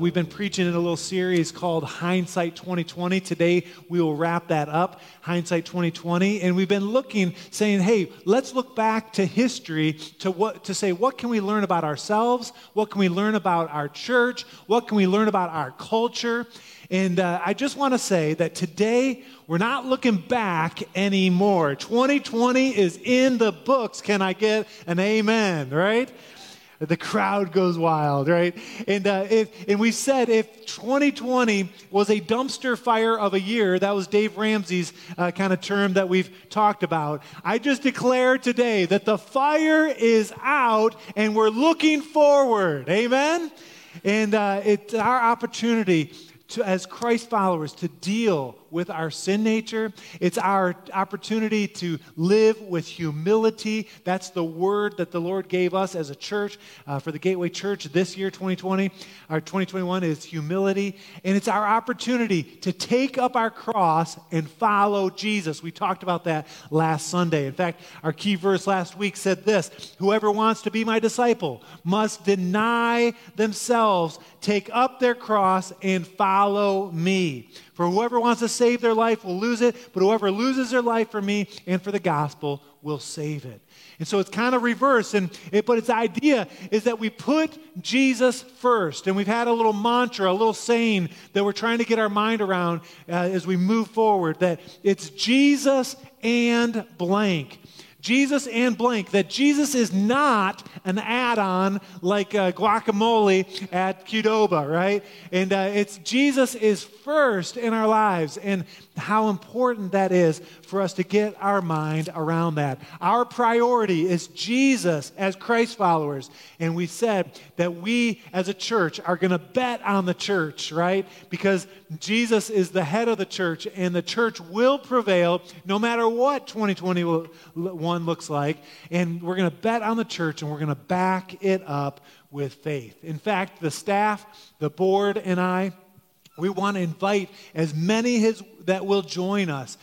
We've been preaching in a little series called Hindsight 2020. Today, we will wrap that up, Hindsight 2020. And we've been looking, saying, hey, let's look back to history to say, what can we learn about ourselves? What can we learn about our church? What can we learn about our culture? And I just want to say that today, we're not looking back anymore. 2020 is in the books. Can I get an amen, right? The crowd goes wild, right? And we said if 2020 was a dumpster fire of a year, that was Dave Ramsey's kind of term that we've talked about. I just declare today that the fire is out and we're looking forward, amen? And it's our opportunity to, as Christ followers, to deal with our sin nature. It's our opportunity to live with humility. That's the word that the Lord gave us as a church for the Gateway Church this year, 2020. Our 2021 is humility. And it's our opportunity to take up our cross and follow Jesus. We talked about that last Sunday. In fact, our key verse last week said this: whoever wants to be my disciple must deny themselves, take up their cross, and follow me. For whoever wants to save their life will lose it, but whoever loses their life for me and for the gospel will save it. And so it's kind of reversed, but its idea is that we put Jesus first. And we've had a little mantra, a little saying that we're trying to get our mind around as we move forward, that it's Jesus and blank. Jesus and blank, that Jesus is not an add-on like guacamole at Qdoba, right? And it's Jesus is first in our lives, and how important that is for us to get our mind around that. Our priority is Jesus as Christ followers, and we said that we as a church are going to bet on the church, right? Because Jesus is the head of the church, and the church will prevail no matter what 2021 looks like, and we're going to bet on the church, and we're going to back it up with faith. In fact, the staff, the board, and we want to invite as many that will join us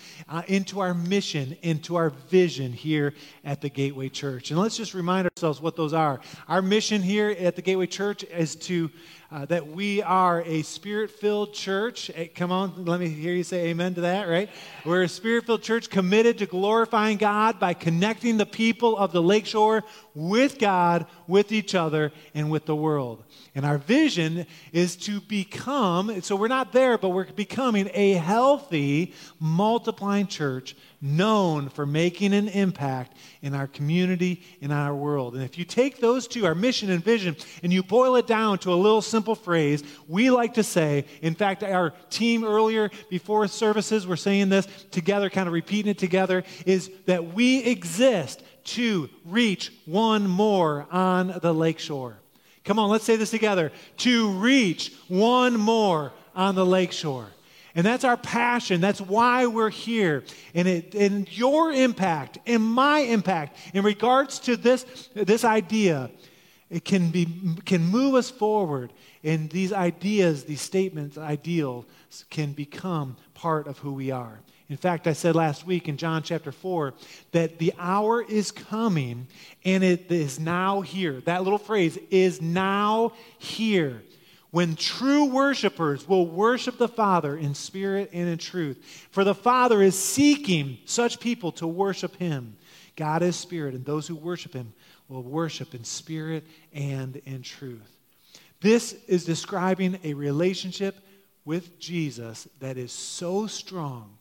into our mission, into our vision here at the Gateway Church. And let's just remind ourselves what those are. Our mission here at the Gateway Church is that we are a spirit-filled church. Hey, come on, let me hear you say amen to that, right? We're a spirit-filled church committed to glorifying God by connecting the people of the Lakeshore with God, with each other, and with the world. And our vision is to become, so we're not there, but we're becoming a healthy, multiplying church known for making an impact in our community and our world. And if you take those two, our mission and vision, and you boil it down to a little simple phrase, we like to say, in fact, our team earlier before services were saying this together, kind of repeating it together, is that we exist to reach one more on the Lakeshore. Come on, let's say this together. To reach one more on the Lakeshore. And that's our passion. That's why we're here. And your impact and my impact in regards to this idea, it can move us forward. And these ideas, these statements, ideals, can become part of who we are. In fact, I said last week in John chapter 4 that the hour is coming and it is now here. That little phrase, is now here, when true worshipers will worship the Father in spirit and in truth. For the Father is seeking such people to worship him. God is spirit, and those who worship him will worship in spirit and in truth. This is describing a relationship with Jesus that is so strong,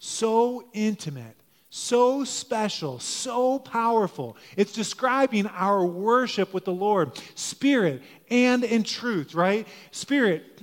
so intimate, so special, so powerful. It's describing our worship with the Lord, spirit and in truth, right? Spirit,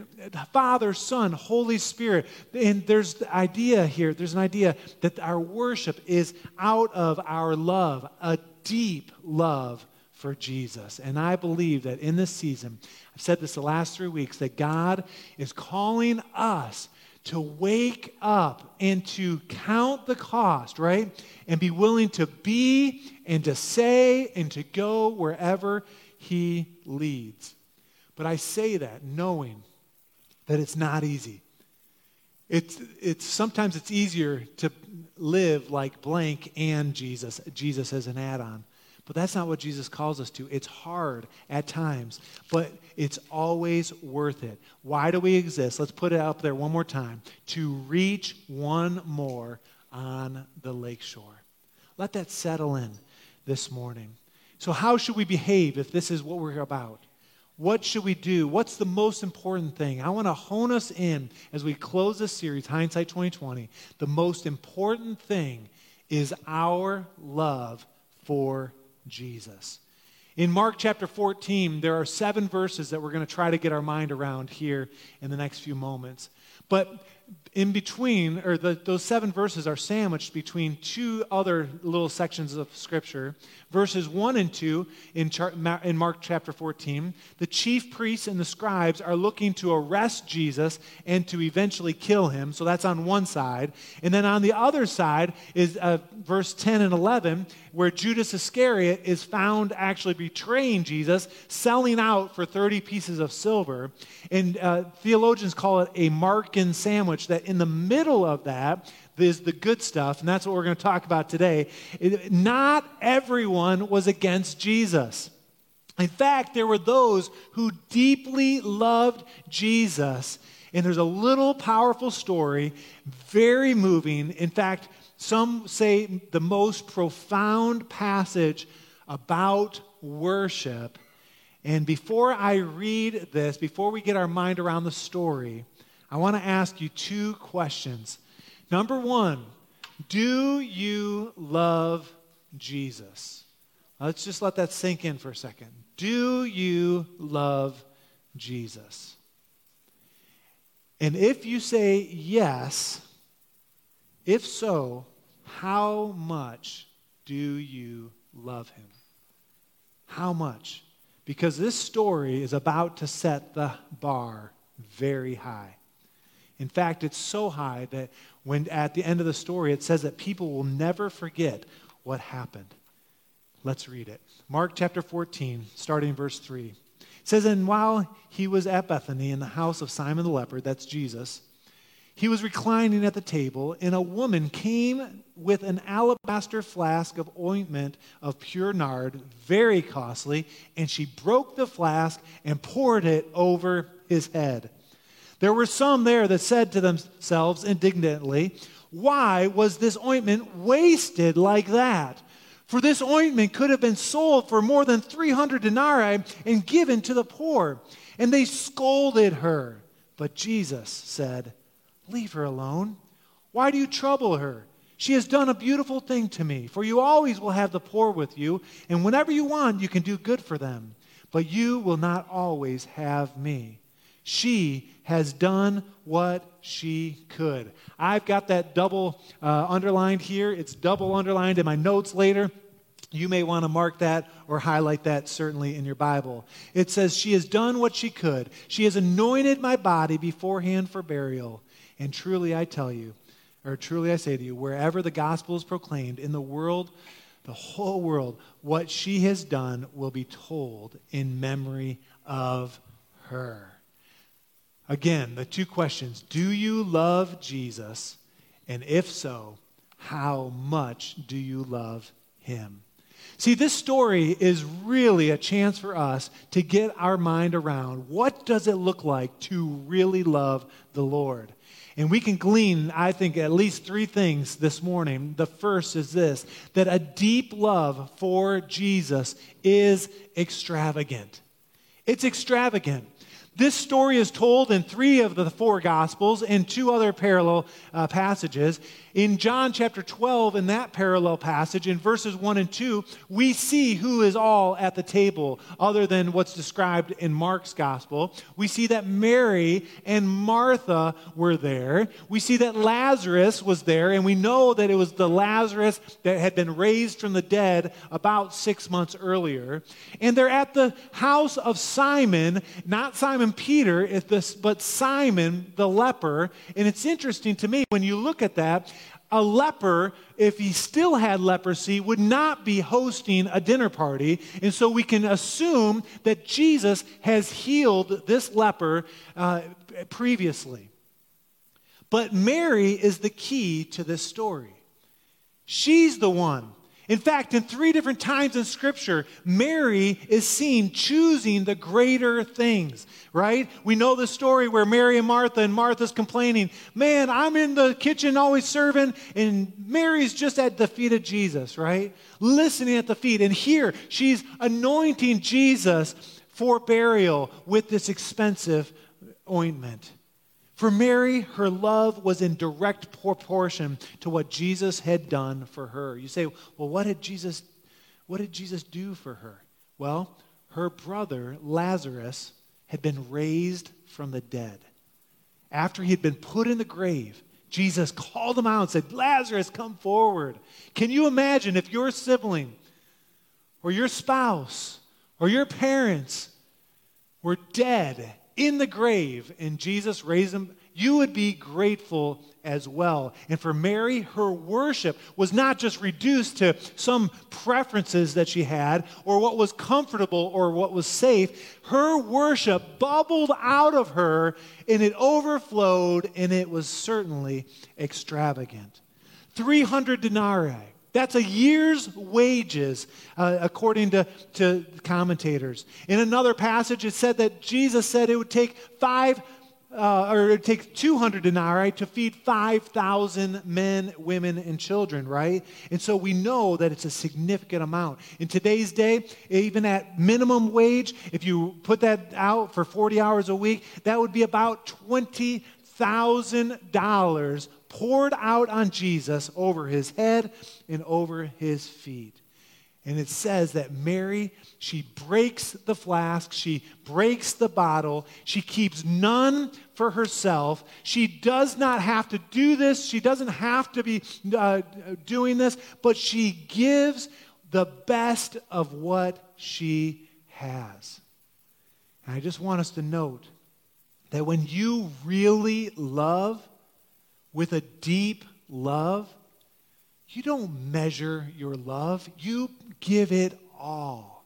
Father, Son, Holy Spirit. And there's an idea that our worship is out of our love, a deep love for Jesus. And I believe that in this season, I've said this the last 3 weeks, that God is calling us to wake up and to count the cost, right? And be willing to be and to say and to go wherever he leads. But I say that knowing that it's not easy. It's sometimes it's easier to live like blank and Jesus as an add-on. But that's not what Jesus calls us to. It's hard at times, but it's always worth it. Why do we exist? Let's put it up there one more time. To reach one more on the lakeshore. Let that settle in this morning. So how should we behave if this is what we're about? What should we do? What's the most important thing? I want to hone us in as we close this series, Hindsight 2020. The most important thing is our love for Jesus. In Mark chapter 14, there are 7 verses that we're going to try to get our mind around here in the next few moments. But in between, or those 7 verses are sandwiched between 2 other little sections of Scripture. Verses 1 and 2 in Mark chapter 14, the chief priests and the scribes are looking to arrest Jesus and to eventually kill him. So that's on one side. And then on the other side is verse 10 and 11, where Judas Iscariot is found actually betraying Jesus, selling out for 30 pieces of silver. And theologians call it a Markan sandwich, that in the middle of that is the good stuff, and that's what we're going to talk about today. Not everyone was against Jesus. In fact, there were those who deeply loved Jesus, and there's a little powerful story, very moving. In fact, some say the most profound passage about worship. And before I read this, before we get our mind around the story, I want to ask you 2 questions. Number 1, do you love Jesus? Let's just let that sink in for a second. Do you love Jesus? And if you say yes, if so, how much do you love him? How much? Because this story is about to set the bar very high. In fact, it's so high that when at the end of the story, it says that people will never forget what happened. Let's read it. Mark chapter 14, starting verse 3. It says, "And while he was at Bethany in the house of Simon the leper," that's Jesus, "he was reclining at the table, and a woman came with an alabaster flask of ointment of pure nard, very costly, and she broke the flask and poured it over his head. There were some there that said to themselves indignantly, 'Why was this ointment wasted like that? For this ointment could have been sold for more than 300 denarii and given to the poor.' And they scolded her. But Jesus said, 'Leave her alone. Why do you trouble her? She has done a beautiful thing to me. For you always will have the poor with you, and whenever you want, you can do good for them. But you will not always have me. She has done what she could.'" I've got that double underlined here. It's double underlined in my notes later. You may want to mark that or highlight that certainly in your Bible. It says, "She has done what she could. She has anointed my body beforehand for burial. And truly I tell you, or truly I say to you, wherever the gospel is proclaimed in the world, the whole world, what she has done will be told in memory of her." Again, the 2 questions. Do you love Jesus? And if so, how much do you love him? See, this story is really a chance for us to get our mind around what does it look like to really love the Lord? And we can glean, I think, at least 3 things this morning. The first is this, that a deep love for Jesus is extravagant. It's extravagant. This story is told in 3 of the 4 Gospels and 2 other parallel passages. In John chapter 12, in that parallel passage, in verses 1 and 2, we see who is all at the table other than what's described in Mark's Gospel. We see that Mary and Martha were there. We see that Lazarus was there, and we know that it was the Lazarus that had been raised from the dead about 6 months earlier. And they're at the house of Simon, not Simon Peter, but Simon the leper. And it's interesting to me when you look at that, a leper, if he still had leprosy, would not be hosting a dinner party. And so we can assume that Jesus has healed this leper previously. But Mary is the key to this story. She's the one. In fact, in 3 different times in Scripture, Mary is seen choosing the greater things, right? We know the story where Mary and Martha's complaining, man, I'm in the kitchen always serving, and Mary's just at the feet of Jesus, right? Listening at the feet. And here, she's anointing Jesus for burial with this expensive ointment. For Mary, her love was in direct proportion to what Jesus had done for her. You say, well, what did Jesus do for her? Well, her brother, Lazarus, had been raised from the dead. After he had been put in the grave, Jesus called him out and said, Lazarus, come forward. Can you imagine if your sibling or your spouse or your parents were dead in the grave, and Jesus raised him, you would be grateful as well. And for Mary, her worship was not just reduced to some preferences that she had or what was comfortable or what was safe. Her worship bubbled out of her, and it overflowed, and it was certainly extravagant. 300 denarii. That's a year's wages, according to commentators. In another passage, it said that Jesus said it would take 200 denarii to feed 5,000 men, women, and children, right? And so we know that it's a significant amount. In today's day, even at minimum wage, if you put that out for 40 hours a week, that would be about $20,000 poured out on Jesus over his head and over his feet. And it says that Mary, she breaks the flask, she breaks the bottle, she keeps none for herself. She does not have to do this, she doesn't have to be doing this, but she gives the best of what she has. And I just want us to note that when you really love with a deep love, you don't measure your love. You give it all.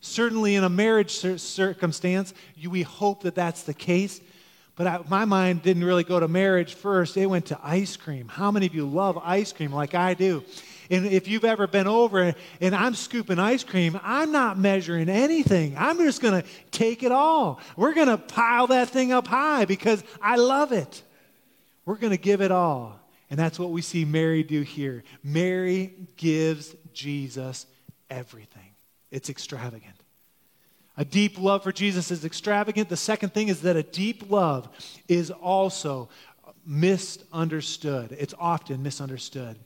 Certainly in a marriage circumstance, we hope that that's the case. But my mind didn't really go to marriage first. It went to ice cream. How many of you love ice cream like I do? And if you've ever been over and I'm scooping ice cream, I'm not measuring anything. I'm just going to take it all. We're going to pile that thing up high because I love it. We're going to give it all. And that's what we see Mary do here. Mary gives Jesus everything. It's extravagant. A deep love for Jesus is extravagant. The second thing is that a deep love is also misunderstood. It's often misunderstood.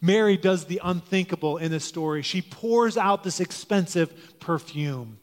Mary does the unthinkable in this story. She pours out this expensive perfume.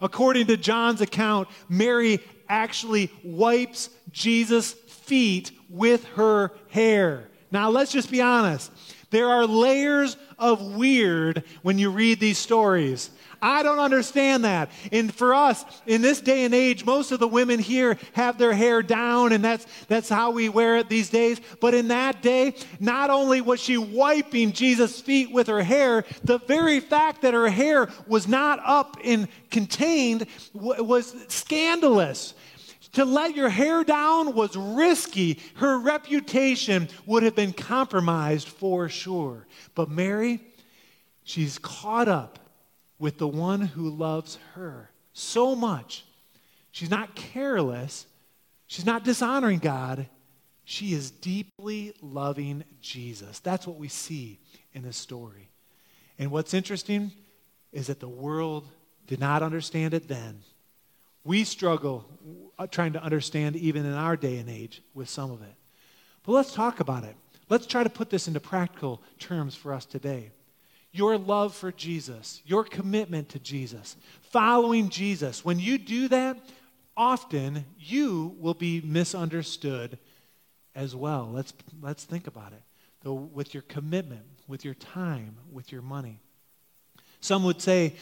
According to John's account, Mary actually wipes Jesus' feet with her hair. Now, let's just be honest. There are layers of weird when you read these stories. I don't understand that. And for us, in this day and age, most of the women here have their hair down, and that's how we wear it these days. But in that day, not only was she wiping Jesus' feet with her hair, the very fact that her hair was not up and contained was scandalous. To let your hair down was risky. Her reputation would have been compromised for sure. But Mary, she's caught up with the one who loves her so much. She's not careless. She's not dishonoring God. She is deeply loving Jesus. That's what we see in this story. And what's interesting is that the world did not understand it then. We struggle trying to understand even in our day and age with some of it. But let's talk about it. Let's try to put this into practical terms for us today. Your love for Jesus, your commitment to Jesus, following Jesus, when you do that, often you will be misunderstood as well. Let's think about it. Though with your commitment, with your time, with your money. Some would say,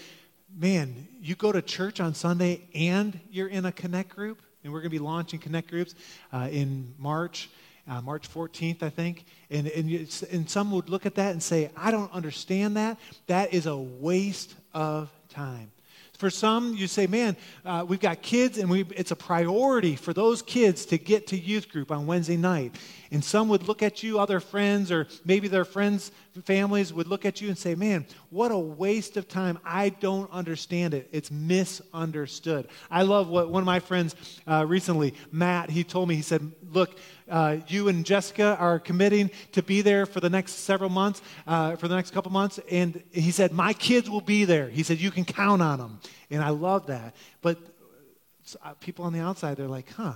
man, you go to church on Sunday and you're in a Connect group, and we're going to be launching Connect groups in March. March 14th, I think. And some would look at that and say, I don't understand that. That is a waste of time. For some, you say, man, we've got kids, and it's a priority for those kids to get to youth group on Wednesday night. And some would look at you, other friends, or maybe their friends' families would look at you and say, man, what a waste of time. I don't understand it. It's misunderstood. I love what one of my friends recently, Matt, he told me, he said, look, you and Jessica are committing to be there for the next several months, for the next couple months. And he said, my kids will be there. He said, you can count on them. And I love that. But people on the outside, they're like, huh,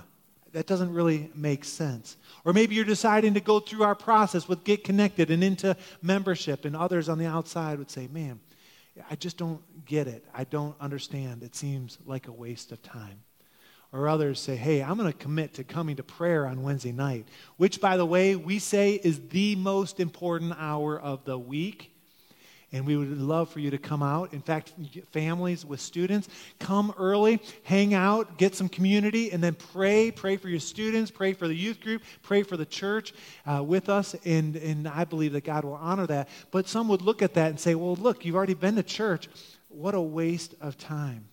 that doesn't really make sense. Or maybe you're deciding to go through our process with Get Connected and into membership. And others on the outside would say, man, I just don't get it. I don't understand. It seems like a waste of time. Or others say, hey, I'm going to commit to coming to prayer on Wednesday night, which, by the way, we say is the most important hour of the week. And we would love for you to come out. In fact, families with students, come early, hang out, get some community, and then pray. Pray for your students. Pray for the youth group. Pray for the church with us. And I believe that God will honor that. But some would look at that and say, well, look, you've already been to church. What a waste of time.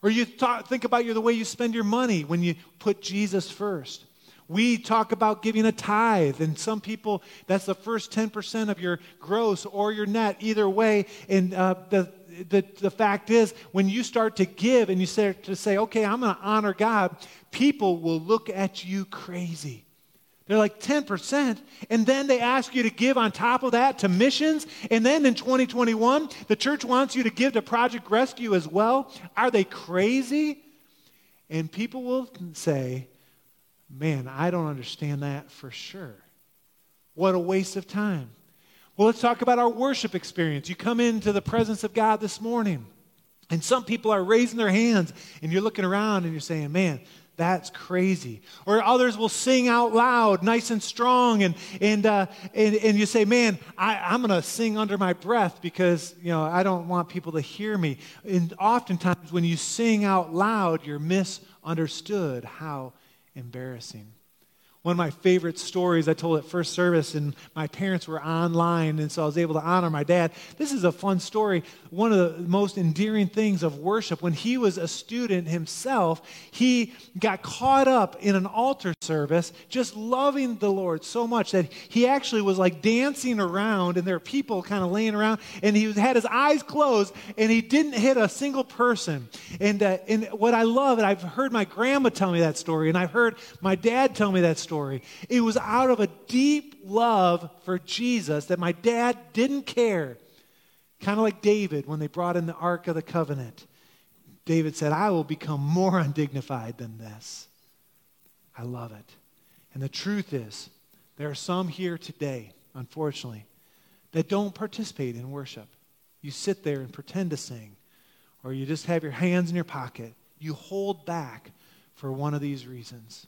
Or you think about the way you spend your money when you put Jesus first. We talk about giving a tithe, and some people, that's the first 10% of your gross or your net, either way. And the fact is, when you start to give and you start to say, okay, I'm going to honor God, people will look at you crazy. They're like 10%, and then they ask you to give on top of that to missions, and then in 2021, the church wants you to give to Project Rescue as well. Are they crazy? And people will say, man, I don't understand that for sure. What a waste of time. Well, let's talk about our worship experience. You come into the presence of God this morning, and some people are raising their hands, and you're looking around, and you're saying, man, that's crazy. Or others will sing out loud, nice and strong, and you say, man, I'm going to sing under my breath because, I don't want people to hear me. And oftentimes when you sing out loud, you're misunderstood. How embarrassing. One of my favorite stories I told at first service, and my parents were online, and so I was able to honor my dad. This is a fun story. One of the most endearing things of worship, when he was a student himself, he got caught up in an altar service, just loving the Lord so much that he actually was like dancing around, and there were people kind of laying around, and he had his eyes closed, and he didn't hit a single person. And what I love, and I've heard my grandma tell me that story, and I've heard my dad tell me that story. It was out of a deep love for Jesus that my dad didn't care. Kind of like David when they brought in the Ark of the Covenant. David said, I will become more undignified than this. I love it. And the truth is, there are some here today, unfortunately, that don't participate in worship. You sit there and pretend to sing, or you just have your hands in your pocket. You hold back for one of these reasons.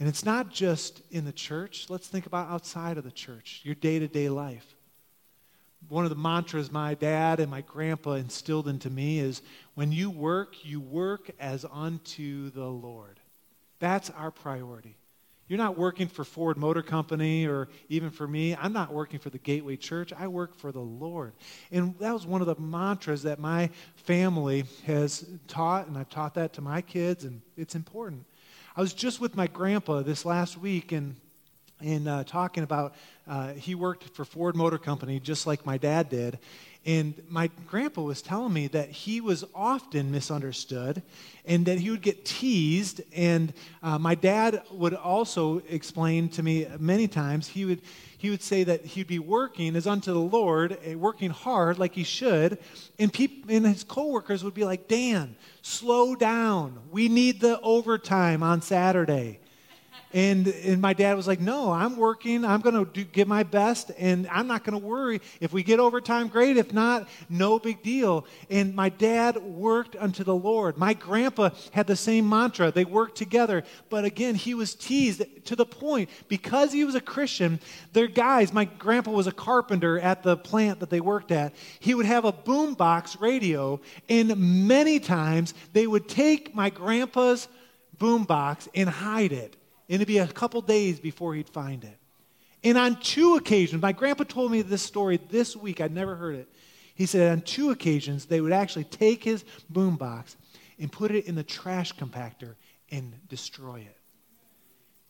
And it's not just in the church. Let's think about outside of the church, your day-to-day life. One of the mantras my dad and my grandpa instilled into me is, when you work as unto the Lord. That's our priority. You're not working for Ford Motor Company or even for me. I'm not working for the Gateway Church. I work for the Lord. And that was one of the mantras that my family has taught, and I've taught that to my kids, and it's important. I was just with my grandpa this last week and talking about he worked for Ford Motor Company just like my dad did, and my grandpa was telling me that he was often misunderstood and that he would get teased, and my dad would also explain to me many times he would say that he'd be working as unto the Lord, working hard like he should, and his coworkers would be like, Dan, slow down. We need the overtime on Saturday. And my dad was like, no, I'm working. I'm going to give my best, and I'm not going to worry. If we get overtime, great. If not, no big deal. And my dad worked unto the Lord. My grandpa had the same mantra. They worked together. But again, he was teased to the point, because he was a Christian, their guys, my grandpa was a carpenter at the plant that they worked at. He would have a boombox radio, and many times they would take my grandpa's boombox and hide it. and it'd be a couple days before he'd find it. And on two occasions, my grandpa told me this story this week. I'd never heard it. He said on two occasions, they would actually take his boombox and put it in the trash compactor and destroy it.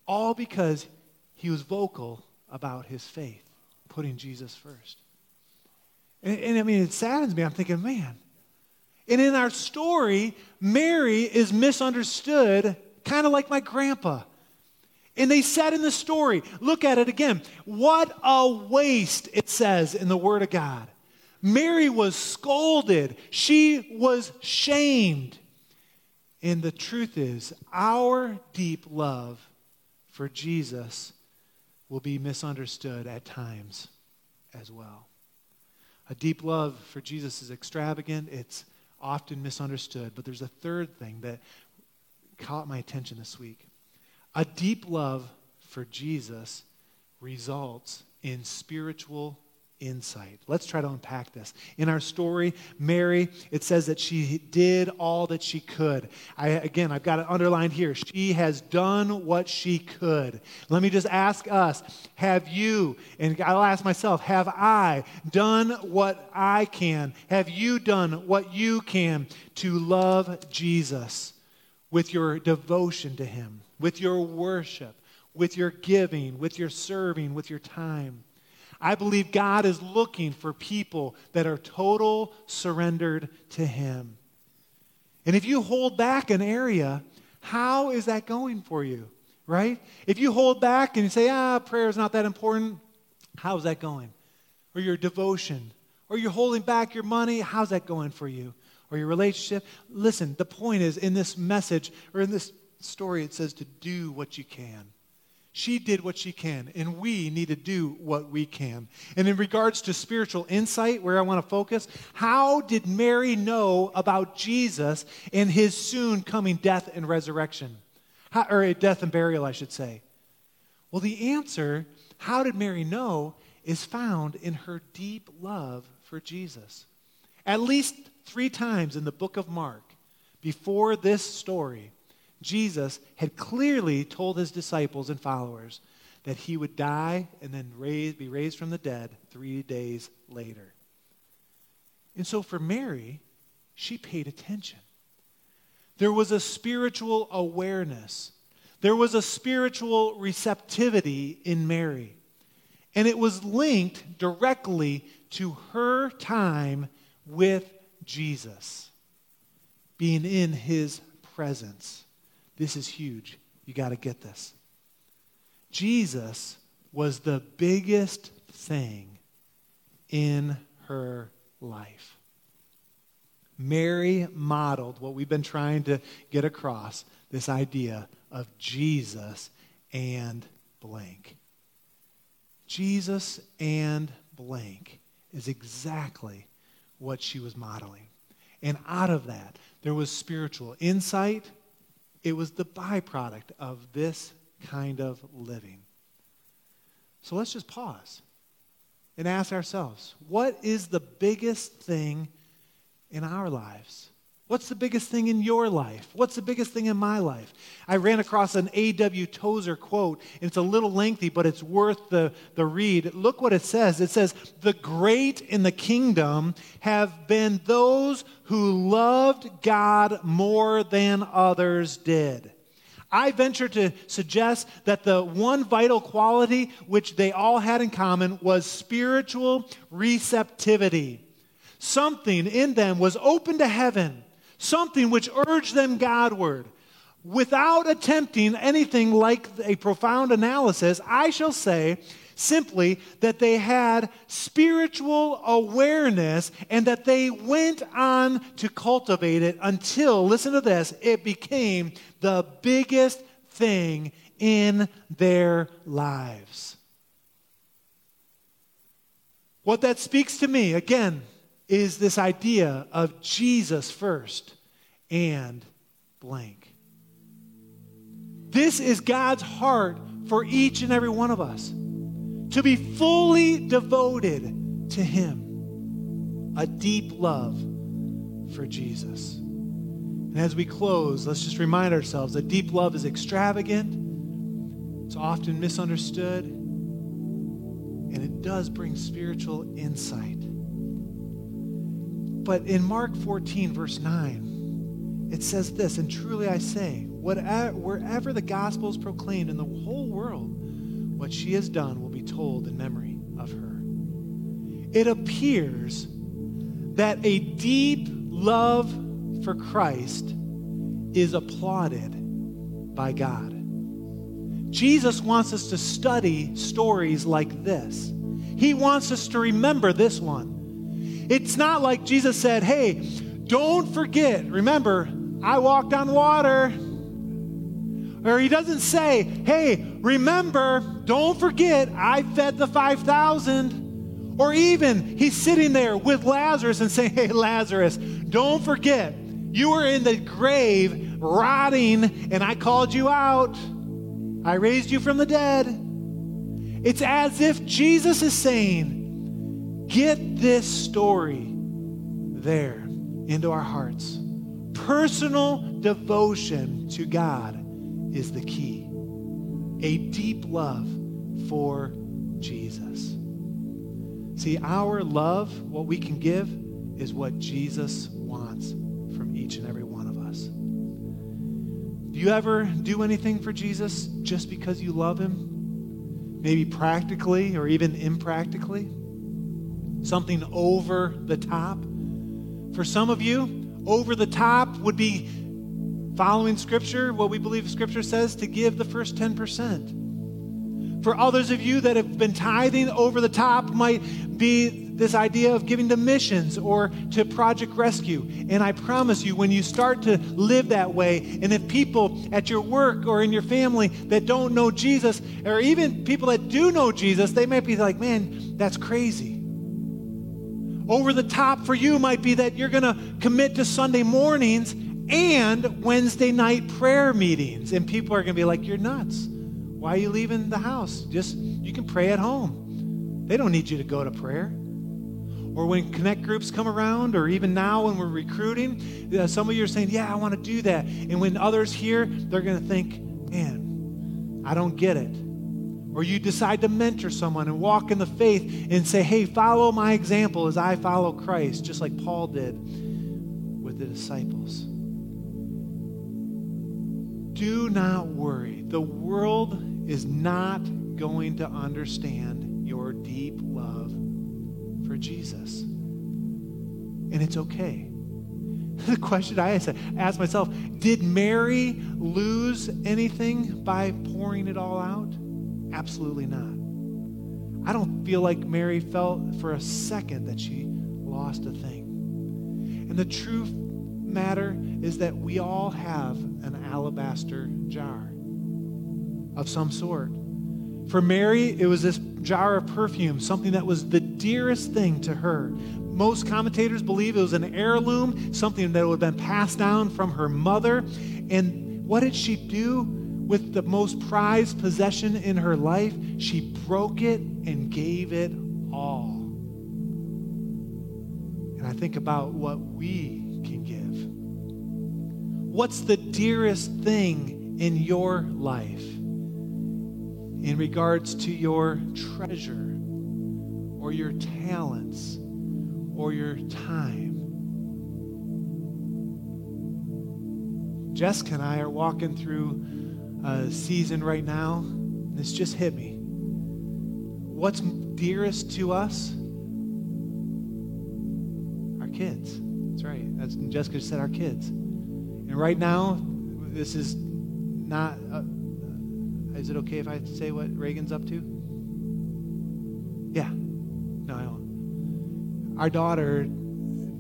All because he was vocal about his faith, putting Jesus first. And I mean, it saddens me. I'm thinking, man. And in our story, Mary is misunderstood, kind of like my grandpa. And they said in the story, look at it again. What a waste, it says in the Word of God. Mary was scolded. She was shamed. And the truth is, our deep love for Jesus will be misunderstood at times as well. A deep love for Jesus is extravagant. It's often misunderstood. But there's a third thing that caught my attention this week. A deep love for Jesus results in spiritual insight. Let's try to unpack this. In our story, Mary, it says that she did all that she could. I've got it underlined here. She has done what she could. Let me just ask us, have you, and I'll ask myself, have I done what I can? Have you done what you can to love Jesus with your devotion to him, with your worship, with your giving, with your serving, with your time? I believe God is looking for people that are total surrendered to him. And if you hold back an area, how is that going for you, right? If you hold back and you say, prayer is not that important, how's that going? Or your devotion, or you're holding back your money, how's that going for you? Or your relationship? Listen, the point is in this message, or in this story, it says to do what you can. She did what she can, and we need to do what we can. And in regards to spiritual insight, where I want to focus, how did Mary know about Jesus and his soon coming death and resurrection? Death and burial, I should say. Well, the answer, how did Mary know, is found in her deep love for Jesus. At least 3 times in the book of Mark, before this story, Jesus had clearly told his disciples and followers that he would die and then be raised from the dead 3 days later. And so for Mary, she paid attention. There was a spiritual awareness. There was a spiritual receptivity in Mary. And it was linked directly to her time with Jesus, being in his presence. This is huge. You got to get this. Jesus was the biggest thing in her life. Mary modeled what we've been trying to get across, this idea of Jesus and blank. Jesus and blank is exactly what she was modeling. And out of that, there was spiritual insight. It was the byproduct of this kind of living. So let's just pause and ask ourselves, what is the biggest thing in our lives? What's the biggest thing in your life? What's the biggest thing in my life? I ran across an A.W. Tozer quote, and it's a little lengthy, but it's worth the read. Look what it says. It says, "The great in the kingdom have been those who loved God more than others did." I venture to suggest that the one vital quality which they all had in common was spiritual receptivity. Something in them was open to heaven. Something which urged them Godward. Without attempting anything like a profound analysis, I shall say simply that they had spiritual awareness and that they went on to cultivate it until, listen to this, it became the biggest thing in their lives. What that speaks to me, again, is this idea of Jesus first and blank. This is God's heart for each and every one of us, to be fully devoted to him, a deep love for Jesus. And as we close, let's just remind ourselves that deep love is extravagant, It's often misunderstood, and it does bring spiritual insight. But in Mark 14, verse 9, it says this, "And truly I say, wherever the gospel is proclaimed in the whole world, what she has done will be told in memory of her." It appears that a deep love for Christ is applauded by God. Jesus wants us to study stories like this. He wants us to remember this one. It's not like Jesus said, "Hey, don't forget, remember, I walked on water." Or he doesn't say, "Hey, remember, don't forget, I fed the 5,000. Or even he's sitting there with Lazarus and saying, "Hey, Lazarus, don't forget, you were in the grave rotting and I called you out. I raised you from the dead." It's as if Jesus is saying, get this story there into our hearts. Personal devotion to God is the key. A deep love for Jesus. See, our love, what we can give, is what Jesus wants from each and every one of us. Do you ever do anything for Jesus just because you love him? Maybe practically or even impractically? Something over the top? For some of you, over the top would be following Scripture, what we believe Scripture says, to give the first 10%. For others of you that have been tithing, over the top might be this idea of giving to missions or to Project Rescue. And I promise you, when you start to live that way, and if people at your work or in your family that don't know Jesus, or even people that do know Jesus, they might be like, "Man, that's crazy." Over the top for you might be that you're going to commit to Sunday mornings and Wednesday night prayer meetings. And people are going to be like, "You're nuts. Why are you leaving the house? Just, you can pray at home. They don't need you to go to prayer." Or when Connect groups come around, or even now when we're recruiting, some of you are saying, "Yeah, I want to do that." And when others hear, they're going to think, "Man, I don't get it." Or you decide to mentor someone and walk in the faith and say, "Hey, follow my example as I follow Christ," just like Paul did with the disciples. Do not worry. The world is not going to understand your deep love for Jesus. And it's okay. The question I asked myself, did Mary lose anything by pouring it all out? Absolutely not. I don't feel like Mary felt for a second that she lost a thing. And the truth matter is that we all have an alabaster jar of some sort. For Mary, it was this jar of perfume, something that was the dearest thing to her. Most commentators believe it was an heirloom, something that would have been passed down from her mother. And what did she do with the most prized possession in her life? She broke it and gave it all. And I think about what we can give. What's the dearest thing in your life in regards to your treasure or your talents or your time? Jessica and I are walking through a season right now, and it's just hit me. What's dearest to us? Our kids. That's right. That's Jessica just said, our kids. And right now, this is not. Is it okay if I say what Reagan's up to? Yeah. No, I won't. Our daughter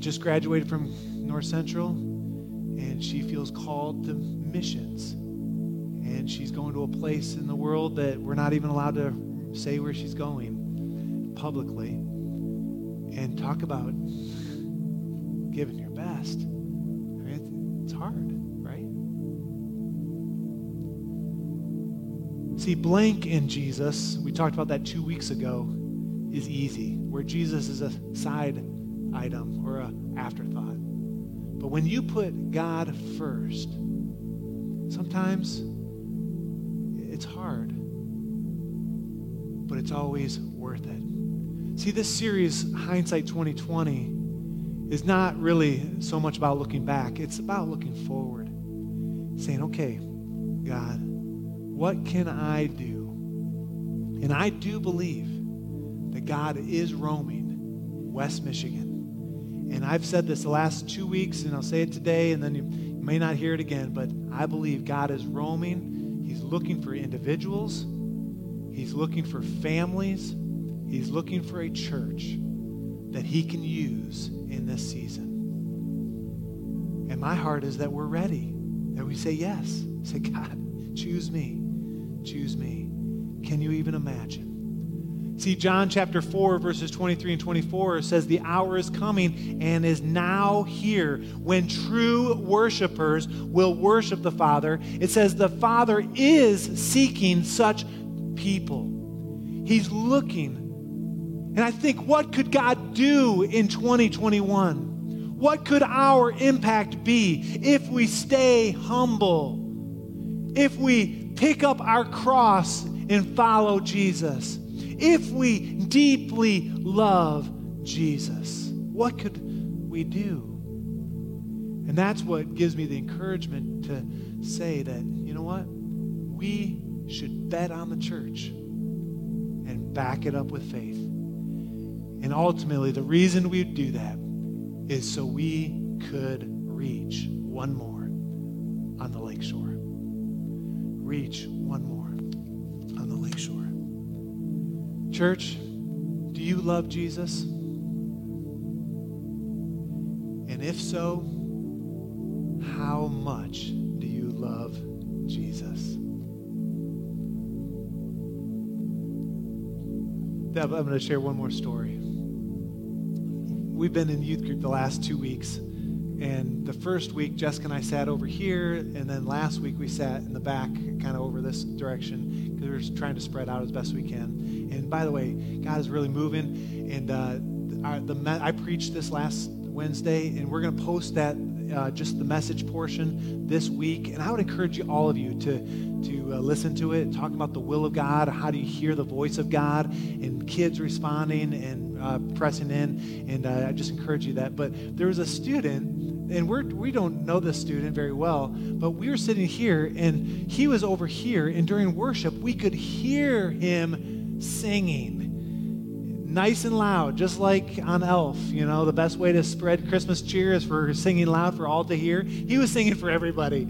just graduated from North Central, and she feels called to missions. And she's going to a place in the world that we're not even allowed to say where she's going publicly. And talk about giving your best. I mean, it's hard, right? See, blank in Jesus, we talked about that 2 weeks ago, is easy, where Jesus is a side item or an afterthought. But when you put God first, sometimes it's hard. but it's always worth it. See, this series, Hindsight 2020, is not really so much about looking back. It's about looking forward, saying, okay, God, what can I do? And I do believe that God is roaming West Michigan. And I've said this the last 2 weeks, and I'll say it today, and then you may not hear it again, but I believe God is roaming. He's looking for individuals. He's looking for families. He's looking for a church that he can use in this season. And my heart is that we're ready, that we say yes. Say, God, choose me. Choose me. Can you even imagine? See, John chapter 4, verses 23 and 24 says, the hour is coming and is now here when true worshipers will worship the Father. It says the Father is seeking such people. He's looking. And I think, what could God do in 2021? What could our impact be if we stay humble? If we pick up our cross and follow Jesus. If we deeply love Jesus, what could we do? And that's what gives me the encouragement to say that, you know what? We should bet on the church and back it up with faith. And ultimately, the reason we do that is so we could reach one more on the Lakeshore. Reach one more on the Lakeshore. Church, do you love Jesus? And if so, how much do you love Jesus? Deb, I'm going to share one more story. We've been in youth group the last 2 weeks, and the first week, Jessica and I sat over here, and then last week we sat in the back, kind of over this direction, because we're just trying to spread out as best we can. And by the way, God is really moving. And I preached this last Wednesday, and we're going to post that, just the message portion this week. And I would encourage you, all of you, to listen to it, talking about the will of God, how do you hear the voice of God, and kids responding and pressing in. And I just encourage you that. But there was a student, and we don't know this student very well, but we were sitting here, and he was over here, and during worship, we could hear him singing. Nice and loud, just like on Elf. You know, the best way to spread Christmas cheer is for singing loud for all to hear. He was singing for everybody.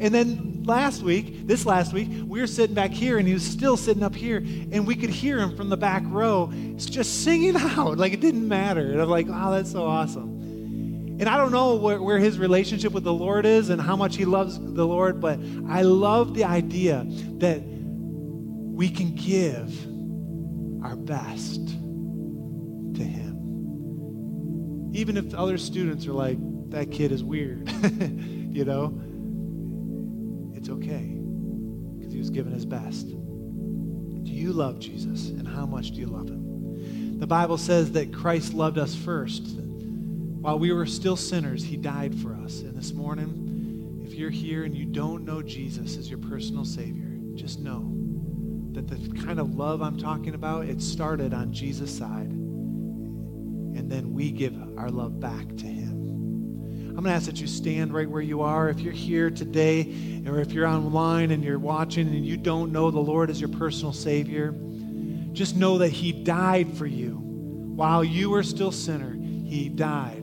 And then this last week, we were sitting back here, and he was still sitting up here, and we could hear him from the back row just singing out, like it didn't matter. And I'm like, wow, that's so awesome. And I don't know where his relationship with the Lord is and how much he loves the Lord, but I love the idea that we can give our best to him. Even if other students are like, that kid is weird, you know, it's okay, because he was given his best. Do you love Jesus, and how much do you love him? The Bible says that Christ loved us first. While we were still sinners, he died for us. And this morning, if you're here and you don't know Jesus as your personal Savior, just know that the kind of love I'm talking about, it started on Jesus' side. And then we give our love back to him. I'm going to ask that you stand right where you are. If you're here today, or if you're online and you're watching and you don't know the Lord as your personal Savior, just know that he died for you. While you were still a sinner, he died.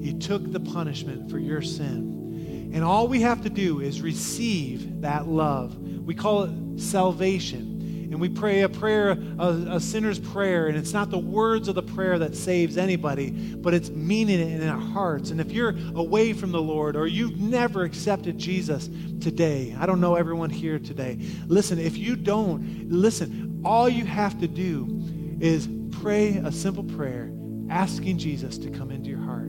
He took the punishment for your sin. And all we have to do is receive that love. We call it salvation. And we pray a prayer, a sinner's prayer, and it's not the words of the prayer that saves anybody, but it's meaning it in our hearts. And if you're away from the Lord, or you've never accepted Jesus today, I don't know everyone here today. Listen, if you don't, listen, all you have to do is pray a simple prayer, asking Jesus to come into your heart.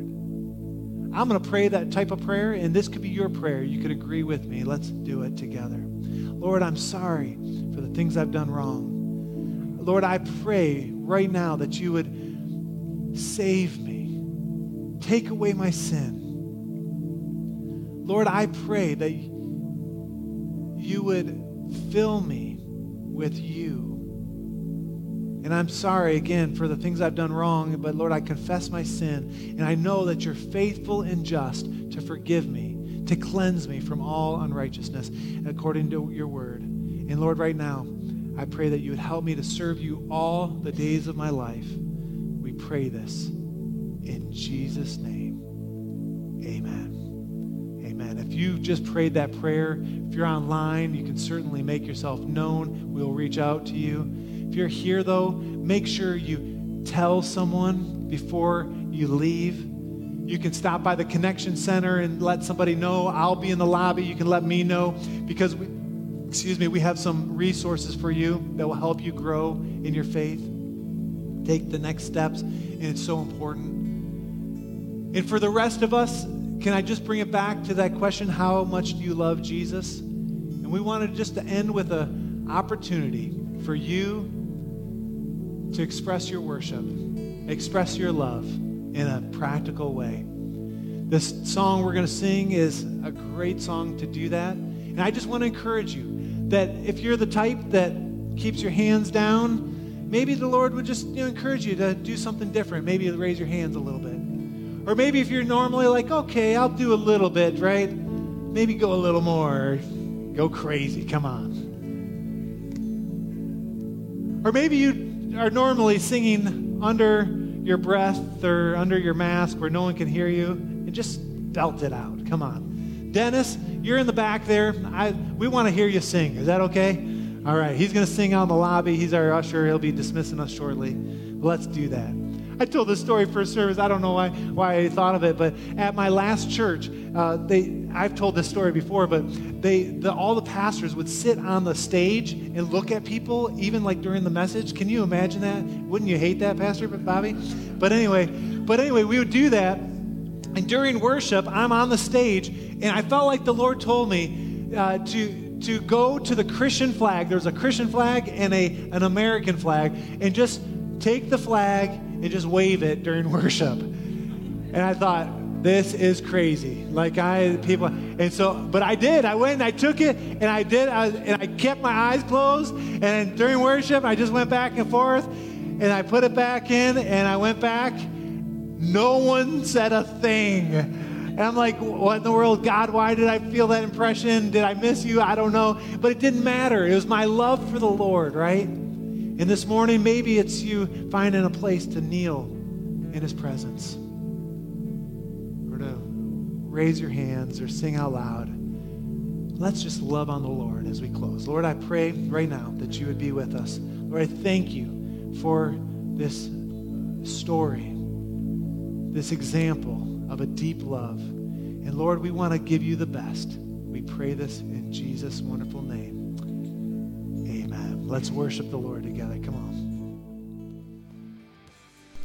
I'm going to pray that type of prayer, and this could be your prayer. You could agree with me. Let's do it together. Lord, I'm sorry for the things I've done wrong. Lord, I pray right now that you would save me. Take away my sin. Lord, I pray that you would fill me with you. And I'm sorry again for the things I've done wrong, but Lord, I confess my sin, and I know that you're faithful and just to forgive me, to cleanse me from all unrighteousness according to your word. And Lord, right now, I pray that you would help me to serve you all the days of my life. We pray this in Jesus' name. Amen. Amen. If you've just prayed that prayer, if you're online, you can certainly make yourself known. We'll reach out to you. If you're here, though, make sure you tell someone before you leave. You can stop by the Connection Center and let somebody know. I'll be in the lobby. You can let me know, because we have some resources for you that will help you grow in your faith, take the next steps, and it's so important. And for the rest of us, can I just bring it back to that question, how much do you love Jesus? And we wanted just to end with an opportunity for you to express your worship, express your love in a practical way. This song we're going to sing is a great song to do that. And I just want to encourage you that if you're the type that keeps your hands down, maybe the Lord would just encourage you to do something different. Maybe raise your hands a little bit. Or maybe if you're normally like, okay, I'll do a little bit, right? Maybe go a little more. Go crazy. Come on. Or maybe you are normally singing under your breath or under your mask where no one can hear you, and just belt it out. Come on. Dennis, you're in the back there. We want to hear you sing. Is that okay? All right. He's going to sing out in the lobby. He's our usher. He'll be dismissing us shortly. Let's do that. I told this story first service. I don't know why I thought of it, but at my last church, I've told this story before, but all the pastors would sit on the stage and look at people, even like during the message. Can you imagine that? Wouldn't you hate that, Pastor Bobby? But anyway, we would do that. And during worship, I'm on the stage, and I felt like the Lord told me to go to the Christian flag. There's a Christian flag and an American flag, and just take the flag and just wave it during worship. And I thought, this is crazy. But I did. I went and I took it, and I did. And I kept my eyes closed. And during worship, I just went back and forth, and I put it back in, and I went back. No one said a thing. And I'm like, what in the world? God, why did I feel that impression? Did I miss you? I don't know. But it didn't matter. It was my love for the Lord, right? And this morning, maybe it's you finding a place to kneel in his presence, or to raise your hands or sing out loud. Let's just love on the Lord as we close. Lord, I pray right now that you would be with us. Lord, I thank you for this story, this example of a deep love. And Lord, we want to give you the best. We pray this in Jesus' wonderful name. Amen. Let's worship the Lord together. Come on.